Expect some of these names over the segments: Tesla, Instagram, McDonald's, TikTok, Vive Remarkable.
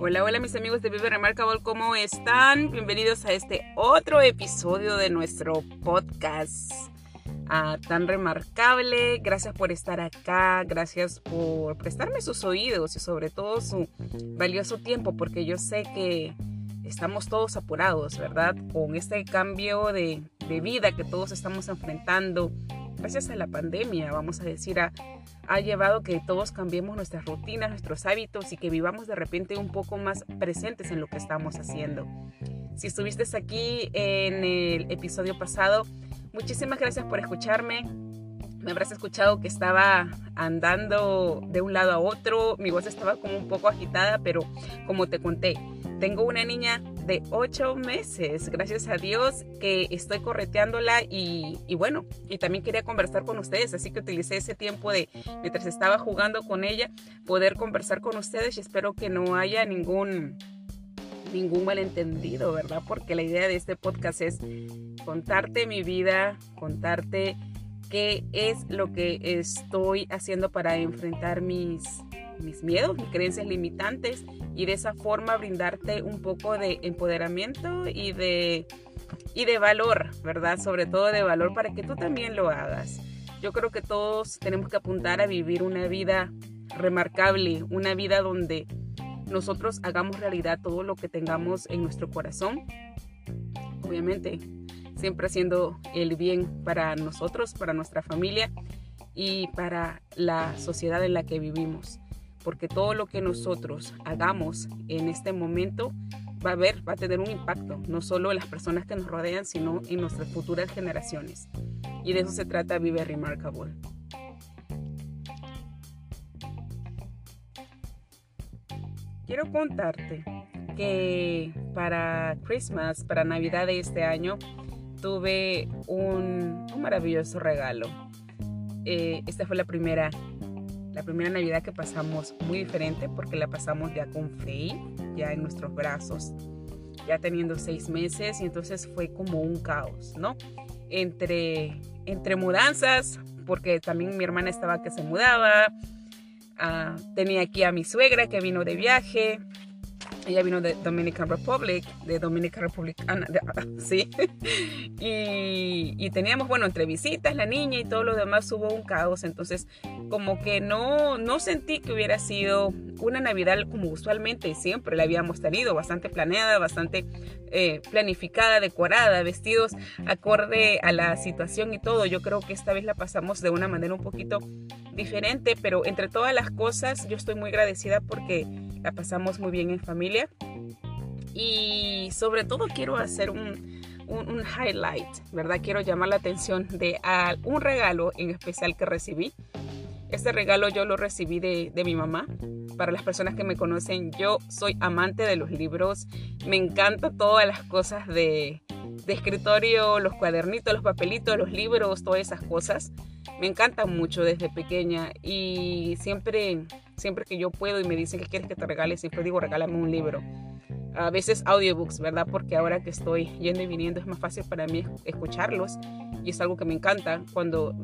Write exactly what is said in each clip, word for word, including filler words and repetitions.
Hola, hola mis amigos de Vive Remarkable, ¿cómo están? Bienvenidos a este otro episodio de nuestro podcast ah, tan remarcable. Gracias por estar acá, gracias por prestarme sus oídos y sobre todo su valioso tiempo, porque yo sé que estamos todos apurados, ¿verdad? Con este cambio de, de vida que todos estamos enfrentando. Gracias a la pandemia, vamos a decir, ha, ha llevado que todos cambiemos nuestras rutinas, nuestros hábitos y que vivamos de repente un poco más presentes en lo que estamos haciendo. Si estuviste aquí en el episodio pasado, muchísimas gracias por escucharme. Me habrás escuchado que estaba andando de un lado a otro, mi voz estaba como un poco agitada, pero como te conté, tengo una niña de ocho meses, gracias a Dios que estoy correteándola y, y bueno, y también quería conversar con ustedes, así que utilicé ese tiempo de, mientras estaba jugando con ella, poder conversar con ustedes y espero que no haya ningún, ningún malentendido, ¿verdad? Porque la idea de este podcast es contarte mi vida, contarte qué es lo que estoy haciendo para enfrentar mis... mis miedos, mis creencias limitantes y de esa forma brindarte un poco de empoderamiento y de, y de valor, ¿verdad? Sobre todo de valor para que tú también lo hagas. Yo creo que todos tenemos que apuntar a vivir una vida remarcable, una vida donde nosotros hagamos realidad todo lo que tengamos en nuestro corazón, obviamente siempre haciendo el bien para nosotros, para nuestra familia y para la sociedad en la que vivimos. Porque todo lo que nosotros hagamos en este momento va a ver, va a tener un impacto, no solo en las personas que nos rodean, sino en nuestras futuras generaciones. Y de eso se trata Vive Remarkable. Quiero contarte que para Christmas, para Navidad de este año, tuve un, un maravilloso regalo. Eh, esta fue la primera La primera Navidad que pasamos muy diferente porque la pasamos ya con Faye, ya en nuestros brazos, ya teniendo seis meses y entonces fue como un caos, ¿no? Entre, entre mudanzas, porque también mi hermana estaba que se mudaba, uh, tenía aquí a mi suegra que vino de viaje, ella vino de Dominican Republic, de Dominican Republic, ah, no, de, ah, sí, y, y teníamos, bueno, entre visitas, la niña y todo lo demás hubo un caos, entonces... Como que no, no sentí que hubiera sido una Navidad como usualmente siempre la habíamos tenido, bastante planeada, bastante eh, planificada, decorada, vestidos acorde a la situación y todo. Yo creo que esta vez la pasamos de una manera un poquito diferente, pero entre todas las cosas yo estoy muy agradecida porque la pasamos muy bien en familia. Y sobre todo quiero hacer un... Un, un highlight, ¿verdad? Quiero llamar la atención de a, un regalo en especial que recibí. Este regalo yo lo recibí de, de mi mamá. Para las personas que me conocen, yo soy amante de los libros. Me encantan todas las cosas de, de escritorio, los cuadernitos, los papelitos, los libros, todas esas cosas. Me encantan mucho desde pequeña y siempre, siempre que yo puedo y me dicen que quieres que te regale, siempre digo regálame un libro. A veces audiobooks, ¿verdad? Porque ahora que estoy yendo y viniendo es más fácil para mí escucharlos y es algo que me encanta cuando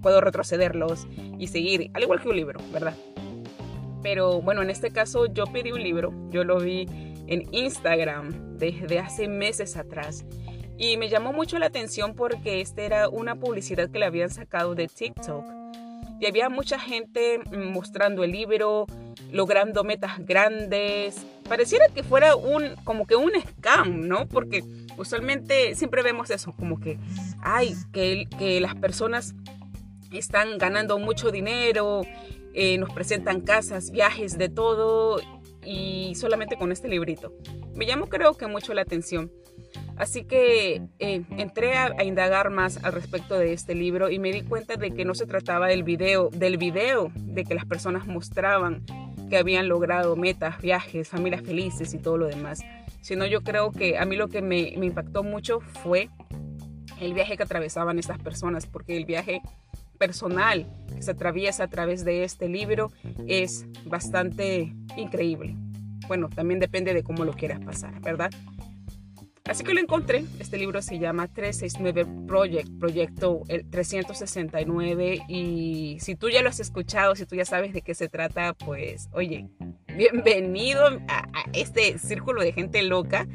puedo retrocederlos y seguir, al igual que un libro, ¿verdad? Pero bueno, en este caso yo pedí un libro, yo lo vi en Instagram desde hace meses atrás y me llamó mucho la atención porque esta era una publicidad que le habían sacado de TikTok y había mucha gente mostrando el libro, logrando metas grandes. Pareciera que fuera un como que un scam, ¿no? Porque usualmente siempre vemos eso, como que, ay, que, que las personas están ganando mucho dinero, eh, nos presentan casas, viajes, de todo, y solamente con este librito. Me llamó creo que mucho la atención. Así que eh, entré a, a indagar más al respecto de este libro y me di cuenta de que no se trataba del video, del video de que las personas mostraban que habían logrado metas, viajes, familias felices y todo lo demás, sino yo creo que a mí lo que me, me impactó mucho fue el viaje que atravesaban estas personas, porque el viaje personal que se atraviesa a través de este libro es bastante increíble. Bueno, también depende de cómo lo quieras pasar, ¿verdad? Así que lo encontré. Este libro se llama trescientos sesenta y nueve Project, proyecto el trescientos sesenta y nueve, y si tú ya lo has escuchado, si tú ya sabes de qué se trata, pues oye, bienvenido a, a este círculo de gente loca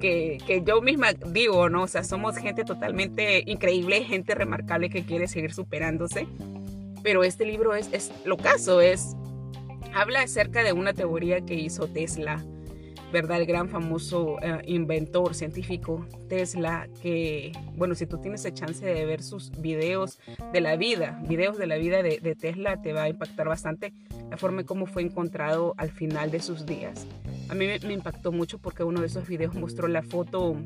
que, que yo misma digo, ¿no? O sea, somos gente totalmente increíble, gente remarcable que quiere seguir superándose, pero este libro es, es locazo, es, habla acerca de una teoría que hizo Tesla, ¿verdad? El gran famoso uh, inventor científico Tesla, que, bueno, si tú tienes el chance de ver sus videos de la vida, videos de la vida de, de Tesla, te va a impactar bastante la forma en cómo fue encontrado al final de sus días. A mí me, me impactó mucho porque uno de esos videos mostró la foto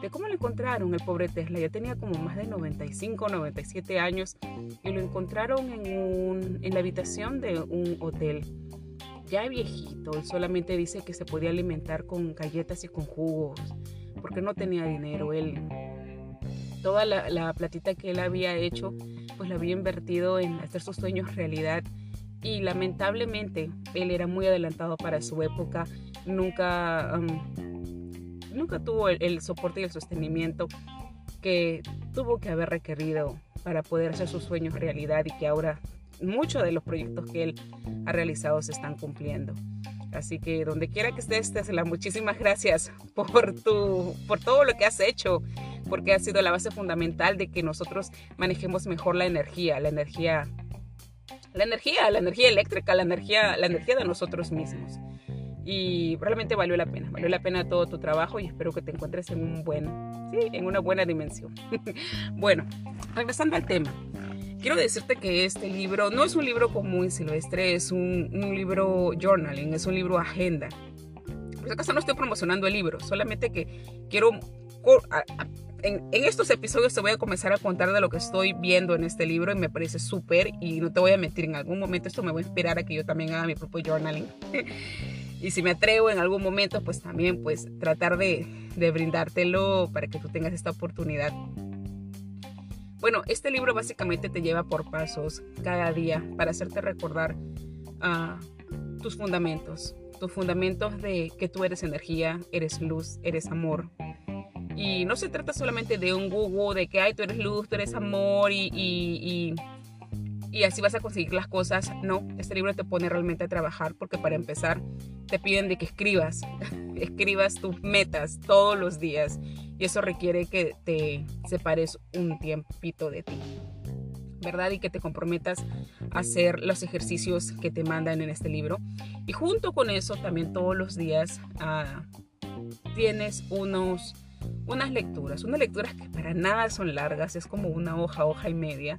de cómo lo encontraron, el pobre Tesla. Ya tenía como más de noventa y cinco, noventa y siete años y lo encontraron en, un, en la habitación de un hotel. Ya viejito, él solamente dice que se podía alimentar con galletas y con jugos, porque no tenía dinero. Él, toda la, la platita que él había hecho, pues la había invertido en hacer sus sueños realidad. Y lamentablemente, él era muy adelantado para su época. Nunca, um, nunca tuvo el, el soporte y el sostenimiento que tuvo que haber requerido para poder hacer sus sueños realidad, y que ahora muchos de los proyectos que él ha realizado se están cumpliendo. Así que donde quiera que estés, Tesla, muchísimas gracias por, tu, por todo lo que has hecho, porque ha sido la base fundamental de que nosotros manejemos mejor la energía, la energía, la energía, la energía eléctrica, la energía, la energía de nosotros mismos. Y realmente valió la pena, valió la pena todo tu trabajo, y espero que te encuentres en, un buen, ¿sí? en una buena dimensión. Bueno, regresando al tema. Quiero decirte que este libro no es un libro común y silvestre, es un, un libro journaling, es un libro agenda. Por si acaso no estoy promocionando el libro, solamente que quiero... En, en estos episodios te voy a comenzar a contar de lo que estoy viendo en este libro, y me parece súper, y no te voy a mentir, en algún momento esto me va a inspirar a que yo también haga mi propio journaling. Y si me atrevo en algún momento, pues también pues, tratar de, de brindártelo para que tú tengas esta oportunidad. Bueno, este libro básicamente te lleva por pasos cada día para hacerte recordar uh, tus fundamentos, tus fundamentos de que tú eres energía, eres luz, eres amor. Y no se trata solamente de un gurú de que ay, tú eres luz, tú eres amor y, y, y, y así vas a conseguir las cosas. No, este libro te pone realmente a trabajar, porque para empezar te piden de que escribas, escribas tus metas todos los días. Y eso requiere que te separes un tiempito de ti, ¿verdad? Y que te comprometas a hacer los ejercicios que te mandan en este libro. Y junto con eso también todos los días ah, tienes unos, unas lecturas. Unas lecturas que para nada son largas, es como una hoja, hoja y media.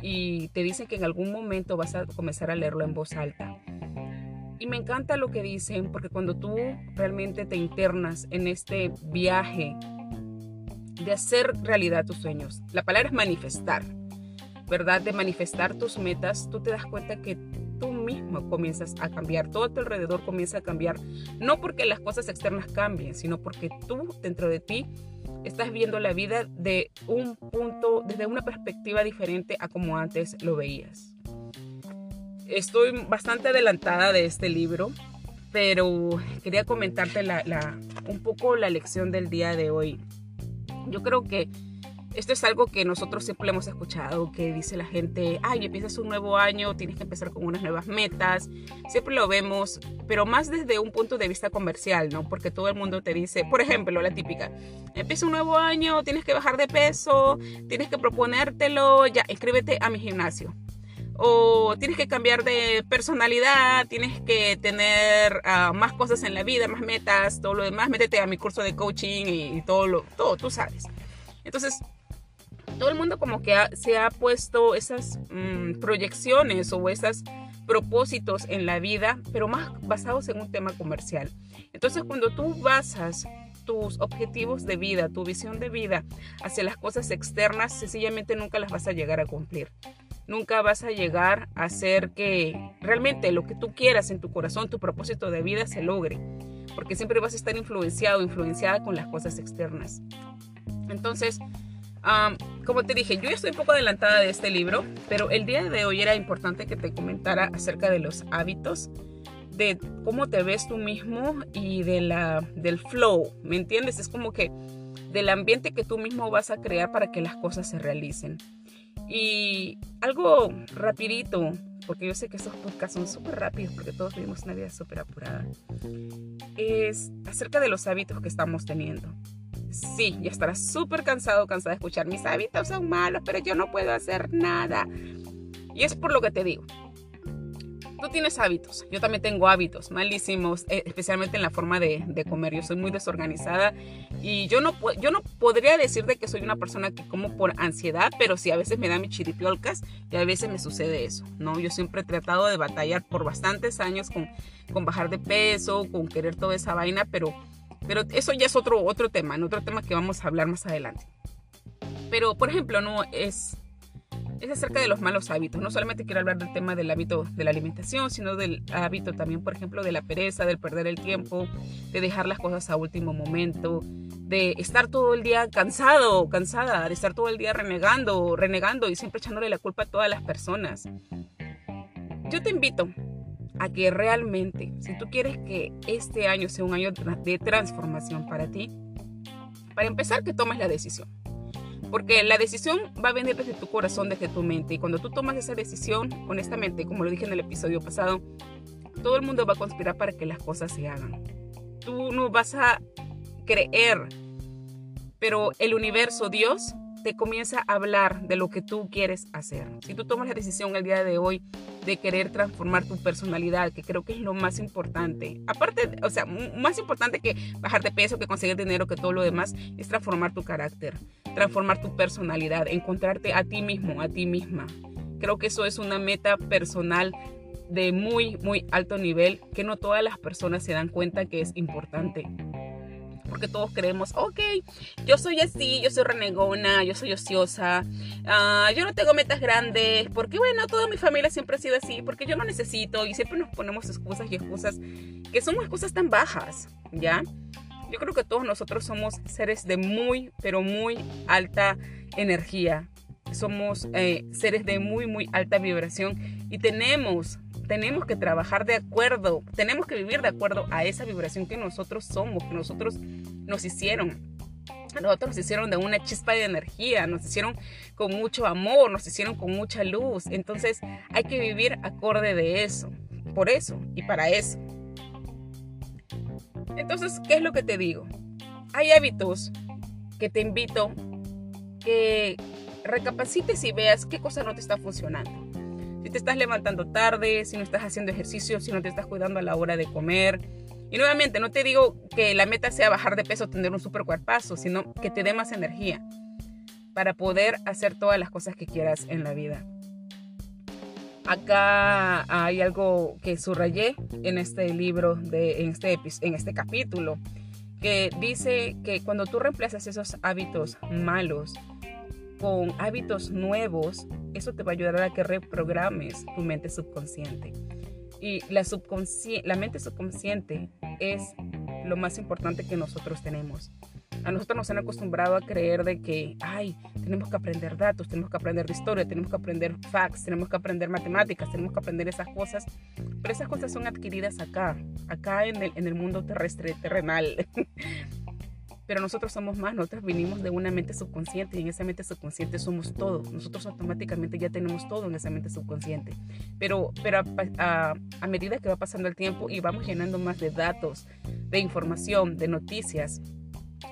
Y te dicen que en algún momento vas a comenzar a leerlo en voz alta. Y me encanta lo que dicen, porque cuando tú realmente te internas en este viaje de hacer realidad tus sueños, la palabra es manifestar, ¿verdad? De manifestar tus metas, tú te das cuenta que tú mismo comienzas a cambiar, todo a tu alrededor comienza a cambiar, no porque las cosas externas cambien, sino porque tú dentro de ti estás viendo la vida de un punto, desde una perspectiva diferente a como antes lo veías. Estoy bastante adelantada de este libro, pero quería comentarte la, la, un poco la lección del día de hoy. Yo creo que esto es algo que nosotros siempre hemos escuchado, que dice la gente, ay, empiezas un nuevo año, tienes que empezar con unas nuevas metas. Siempre lo vemos, pero más desde un punto de vista comercial, ¿no? Porque todo el mundo te dice, por ejemplo, la típica, empieza un nuevo año, tienes que bajar de peso, tienes que proponértelo, ya, inscríbete a mi gimnasio. O tienes que cambiar de personalidad, tienes que tener uh, más cosas en la vida, más metas, todo lo demás. Métete a mi curso de coaching y, y todo, lo, todo, tú sabes. Entonces, todo el mundo como que ha, se ha puesto esas mmm, proyecciones o esos propósitos en la vida, pero más basados en un tema comercial. Entonces, cuando tú basas tus objetivos de vida, tu visión de vida hacia las cosas externas, sencillamente nunca las vas a llegar a cumplir. Nunca vas a llegar a hacer que realmente lo que tú quieras en tu corazón, tu propósito de vida se logre, porque siempre vas a estar influenciado, influenciada con las cosas externas. Entonces, um, como te dije, yo ya estoy un poco adelantada de este libro, pero el día de hoy era importante que te comentara acerca de los hábitos, de cómo te ves tú mismo y de la, del flow, ¿me entiendes? Es como que del ambiente que tú mismo vas a crear para que las cosas se realicen. Y algo rapidito, porque yo sé que estos podcasts son súper rápidos, porque todos vivimos una vida súper apurada, es acerca de los hábitos que estamos teniendo. Sí, ya estarás súper cansado, cansada de escuchar, mis hábitos son malos, pero yo no puedo hacer nada. Y es por lo que te digo. Tú tienes hábitos, yo también tengo hábitos malísimos, eh, especialmente en la forma de, de comer. Yo soy muy desorganizada y yo no, yo no podría decir de que soy una persona que como por ansiedad, pero sí a veces me da mis chiripiolcas y a veces me sucede eso, ¿no? Yo siempre he tratado de batallar por bastantes años con, con bajar de peso, con querer toda esa vaina, pero, pero eso ya es otro, otro tema, ¿no? Otro tema que vamos a hablar más adelante. Pero, por ejemplo, no es... Es acerca de los malos hábitos. No solamente quiero hablar del tema del hábito de la alimentación, sino del hábito también, por ejemplo, de la pereza, del perder el tiempo, de dejar las cosas a último momento, de estar todo el día cansado, cansada, de estar todo el día renegando, renegando y siempre echándole la culpa a todas las personas. Yo te invito a que realmente, si tú quieres que este año sea un año de transformación para ti, para empezar, que tomes la decisión. Porque la decisión va a venir desde tu corazón, desde tu mente. Y cuando tú tomas esa decisión, honestamente, como lo dije en el episodio pasado, todo el mundo va a conspirar para que las cosas se hagan. Tú no vas a creer, pero el universo, Dios, te comienza a hablar de lo que tú quieres hacer. Si tú tomas la decisión el día de hoy de querer transformar tu personalidad, que creo que es lo más importante, aparte, o sea, más importante que bajar de peso, que conseguir dinero, que todo lo demás, es transformar tu carácter, transformar tu personalidad, encontrarte a ti mismo, a ti misma. Creo que eso es una meta personal de muy, muy alto nivel, que no todas las personas se dan cuenta que es importante. Porque todos creemos, ok, yo soy así, yo soy renegona, yo soy ociosa, uh, yo no tengo metas grandes, porque bueno, toda mi familia siempre ha sido así, porque yo no necesito, y siempre nos ponemos excusas y excusas, que son excusas tan bajas, ¿ya? Yo creo que todos nosotros somos seres de muy, pero muy alta energía, somos eh, seres de muy, muy alta vibración, y tenemos... Tenemos que trabajar de acuerdo, tenemos que vivir de acuerdo a esa vibración que nosotros somos, que nosotros nos hicieron. Nosotros nos hicieron de una chispa de energía, nos hicieron con mucho amor, nos hicieron con mucha luz. Entonces hay que vivir acorde de eso, por eso y para eso. Entonces, ¿qué es lo que te digo? Hay hábitos que te invito que recapacites y veas qué cosa no te está funcionando. Si te estás levantando tarde, si no estás haciendo ejercicio, si no te estás cuidando a la hora de comer. Y nuevamente, no te digo que la meta sea bajar de peso, tener un super cuerpazo, sino que te dé más energía para poder hacer todas las cosas que quieras en la vida. Acá hay algo que subrayé en este libro, de, en, este, en este capítulo, que dice que cuando tú reemplazas esos hábitos malos con hábitos nuevos, eso te va a ayudar a que reprogrames tu mente subconsciente. Y la, subconsci- la mente subconsciente es lo más importante que nosotros tenemos. A nosotros nos han acostumbrado a creer de que, ay, tenemos que aprender datos, tenemos que aprender de historia, tenemos que aprender facts, tenemos que aprender matemáticas, tenemos que aprender esas cosas. Pero esas cosas son adquiridas acá, acá en el, en el mundo terrestre, terrenal. Pero nosotros somos más, nosotros vinimos de una mente subconsciente y en esa mente subconsciente somos todo. Nosotros automáticamente ya tenemos todo en esa mente subconsciente. Pero, pero a, a, a medida que va pasando el tiempo y vamos llenando más de datos, de información, de noticias,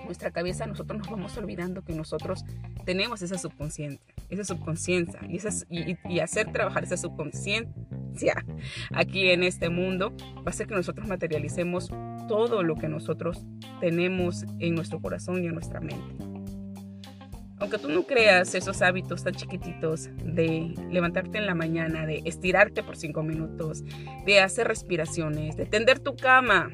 nuestra cabeza, nosotros nos vamos olvidando que nosotros tenemos esa subconsciente, esa subconsciencia y, esas, y, y hacer trabajar esa subconsciencia aquí en este mundo va a hacer que nosotros materialicemos todo lo que nosotros tenemos en nuestro corazón y en nuestra mente. Aunque tú no creas, esos hábitos tan chiquititos de levantarte en la mañana, de estirarte por cinco minutos, de hacer respiraciones, de tender tu cama,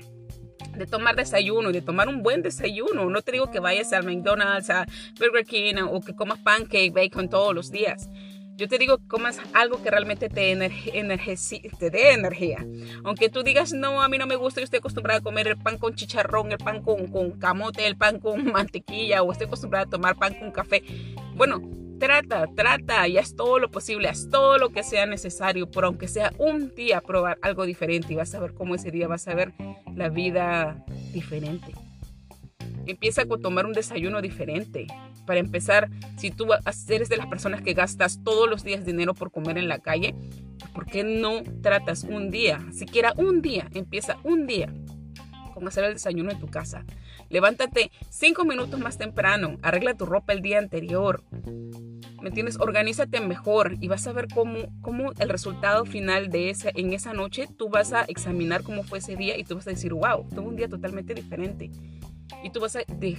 de tomar desayuno, de tomar un buen desayuno. No te digo que vayas al McDonald's, a Burger King, o que comas pancake, bacon todos los días. Yo te digo que comas algo que realmente te, energe, energe, te dé energía. Aunque tú digas, no, a mí no me gusta, yo estoy acostumbrada a comer el pan con chicharrón, el pan con, con camote, el pan con mantequilla, o estoy acostumbrada a tomar pan con café. Bueno, trata, trata y haz todo lo posible, haz todo lo que sea necesario, pero aunque sea un día probar algo diferente, y vas a ver cómo ese día vas a ver la vida diferente. Empieza con tomar un desayuno diferente. Para empezar, si tú eres de las personas que gastas todos los días dinero por comer en la calle, ¿por qué no tratas un día? Siquiera un día, empieza un día con hacer el desayuno en tu casa. Levántate cinco minutos más temprano, arregla tu ropa el día anterior. ¿Me entiendes? Organízate mejor y vas a ver cómo, cómo el resultado final de esa, en esa noche, tú vas a examinar cómo fue ese día y tú vas a decir, wow, tuve un día totalmente diferente. Y tú vas a de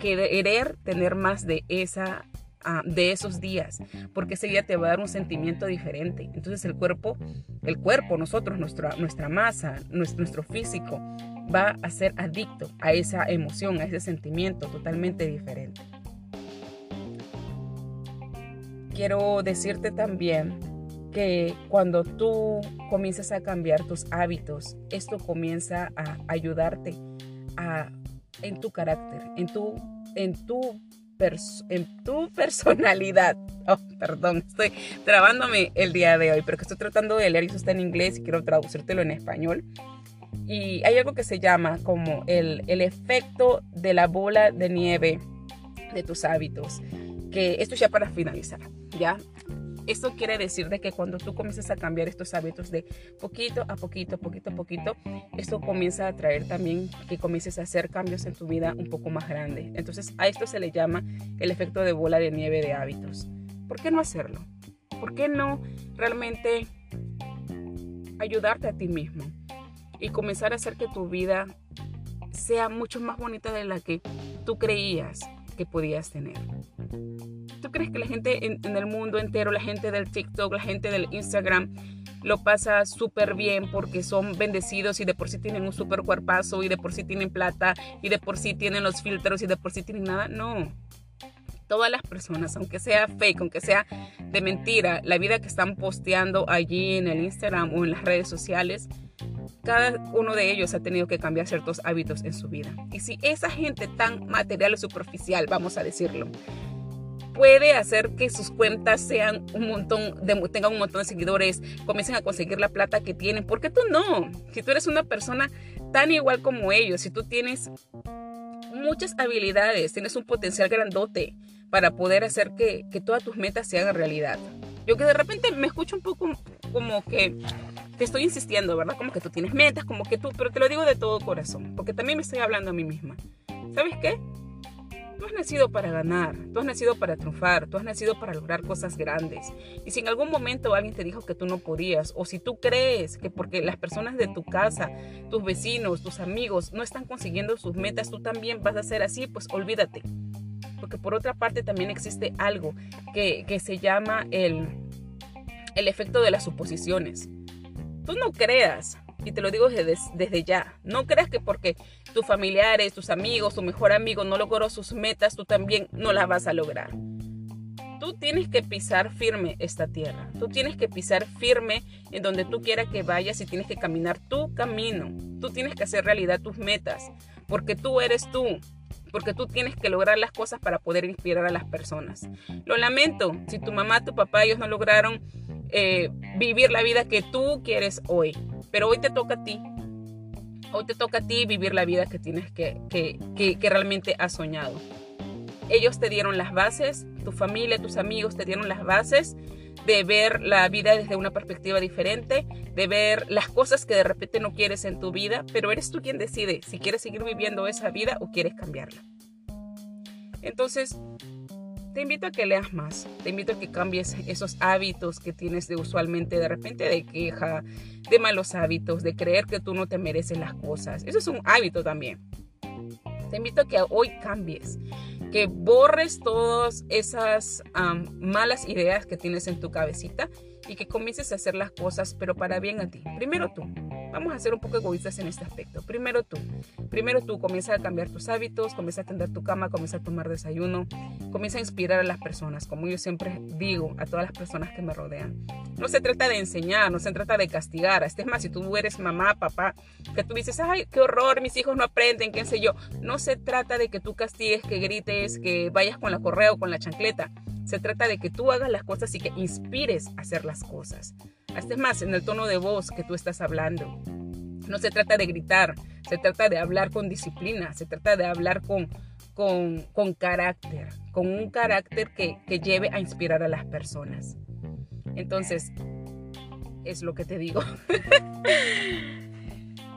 querer tener más de, esa, uh, de esos días, porque ese día te va a dar un sentimiento diferente. Entonces el cuerpo, el cuerpo nosotros, nuestra, nuestra masa, nuestro, nuestro físico, va a ser adicto a esa emoción, a ese sentimiento totalmente diferente. Quiero decirte también que cuando tú comienzas a cambiar tus hábitos, esto comienza a ayudarte a en tu carácter, en tu, en tu, pers- en tu personalidad. Oh, perdón, estoy trabándome el día de hoy, pero que estoy tratando de leer y eso está en inglés y quiero traducírtelo en español. Y hay algo que se llama como el, el efecto de la bola de nieve de tus hábitos, que esto ya para finalizar, ¿ya? Esto quiere decir de que cuando tú comienzas a cambiar estos hábitos de poquito a poquito, poquito a poquito, esto comienza a traer también que comiences a hacer cambios en tu vida un poco más grandes. Entonces a esto se le llama el efecto de bola de nieve de hábitos. ¿Por qué no hacerlo? ¿Por qué no realmente ayudarte a ti mismo y comenzar a hacer que tu vida sea mucho más bonita de la que tú creías que podías tener? ¿Tú crees que la gente en, en el mundo entero, la gente del TikTok, la gente del Instagram, lo pasa súper bien porque son bendecidos y de por sí tienen un súper cuerpazo y de por sí tienen plata y de por sí tienen los filtros y de por sí tienen nada? No. Todas las personas, aunque sea fake, aunque sea de mentira, la vida que están posteando allí en el Instagram o en las redes sociales, cada uno de ellos ha tenido que cambiar ciertos hábitos en su vida. Y si esa gente tan material o superficial, vamos a decirlo, puede hacer que sus cuentas sean un montón de, tengan un montón de seguidores, comiencen a conseguir la plata que tienen, ¿por qué tú no? Si tú eres una persona tan igual como ellos, si tú tienes muchas habilidades, tienes un potencial grandote para poder hacer que, que todas tus metas se hagan realidad. Yo que de repente me escucho un poco como que te estoy insistiendo, ¿verdad? Como que tú tienes metas, como que tú, pero te lo digo de todo corazón, porque también me estoy hablando a mí misma. ¿Sabes qué? Tú has nacido para ganar, tú has nacido para triunfar, tú has nacido para lograr cosas grandes. Y si en algún momento alguien te dijo que tú no podías, o si tú crees que porque las personas de tu casa, tus vecinos, tus amigos no están consiguiendo sus metas, tú también vas a ser así, pues olvídate. Porque por otra parte también existe algo que, que se llama el, el efecto de las suposiciones. Tú no creas, y te lo digo desde, desde ya, no creas que porque tus familiares, tus amigos, tu mejor amigo no logró sus metas, tú también no las vas a lograr. Tú tienes que pisar firme esta tierra, tú tienes que pisar firme en donde tú quieras que vayas y tienes que caminar tu camino, tú tienes que hacer realidad tus metas, porque tú eres tú. Porque tú tienes que lograr las cosas para poder inspirar a las personas. Lo lamento, si tu mamá, tu papá, ellos no lograron eh, vivir la vida que tú quieres hoy. Pero hoy te toca a ti. Hoy te toca a ti vivir la vida que tienes que, que, que, que realmente has soñado. Ellos te dieron las bases, tu familia, tus amigos te dieron las bases de ver la vida desde una perspectiva diferente, de ver las cosas que de repente no quieres en tu vida, pero eres tú quien decide si quieres seguir viviendo esa vida o quieres cambiarla. Entonces, te invito a que leas más, te invito a que cambies esos hábitos que tienes de usualmente de repente de queja, de malos hábitos, de creer que tú no te mereces las cosas. Eso es un hábito también. Te invito a que hoy cambies. que borres todas esas um, malas ideas que tienes en tu cabecita y que comiences a hacer las cosas, pero para bien a ti. Primero tú. Vamos a ser un poco egoístas en este aspecto. Primero tú. Primero tú. Comienza a cambiar tus hábitos, comienza a tender tu cama, comienza a tomar desayuno, comienza a inspirar a las personas, como yo siempre digo a todas las personas que me rodean. No se trata de enseñar, no se trata de castigar. Es más, si tú eres mamá, papá, que tú dices, ay, qué horror, mis hijos no aprenden, qué sé yo. No se trata de que tú castigues, que grites, que vayas con la correa o con la chancleta. Se trata de que tú hagas las cosas y que inspires a hacer las cosas. Hazte más en el tono de voz que tú estás hablando. No se trata de gritar, se trata de hablar con disciplina, se trata de hablar con, con, con carácter, con un carácter que, que lleve a inspirar a las personas. Entonces, es lo que te digo.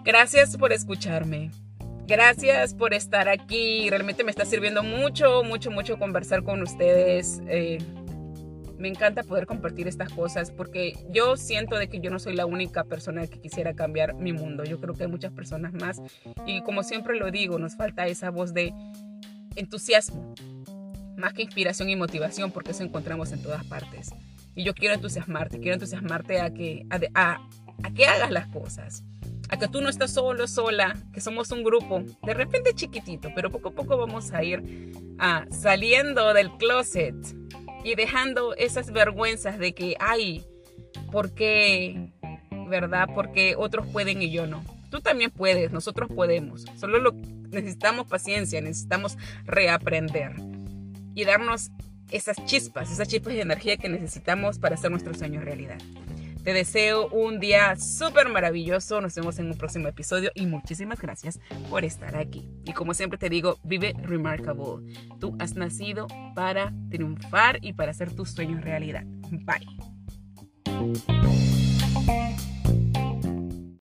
Gracias por escucharme. Gracias por estar aquí. Realmente me está sirviendo mucho, mucho, mucho conversar con ustedes. Eh, me encanta poder compartir estas cosas porque yo siento de que yo no soy la única persona que quisiera cambiar mi mundo. Yo creo que hay muchas personas más. Y como siempre lo digo, nos falta esa voz de entusiasmo, más que inspiración y motivación, porque eso encontramos en todas partes. Y yo quiero entusiasmarte, quiero entusiasmarte a que, a, a, a que hagas las cosas. A que tú no estás solo, sola, que somos un grupo, de repente chiquitito, pero poco a poco vamos a ir ah, saliendo del closet y dejando esas vergüenzas de que, ay, ¿por qué? ¿Verdad? Porque otros pueden y yo no. Tú también puedes, nosotros podemos. Solo lo, necesitamos paciencia, necesitamos reaprender y darnos esas chispas, esas chispas de energía que necesitamos para hacer nuestro sueño realidad. Te deseo un día súper maravilloso. Nos vemos en un próximo episodio y muchísimas gracias por estar aquí. Y como siempre te digo, vive remarkable. Tú has nacido para triunfar y para hacer tus sueños realidad. Bye.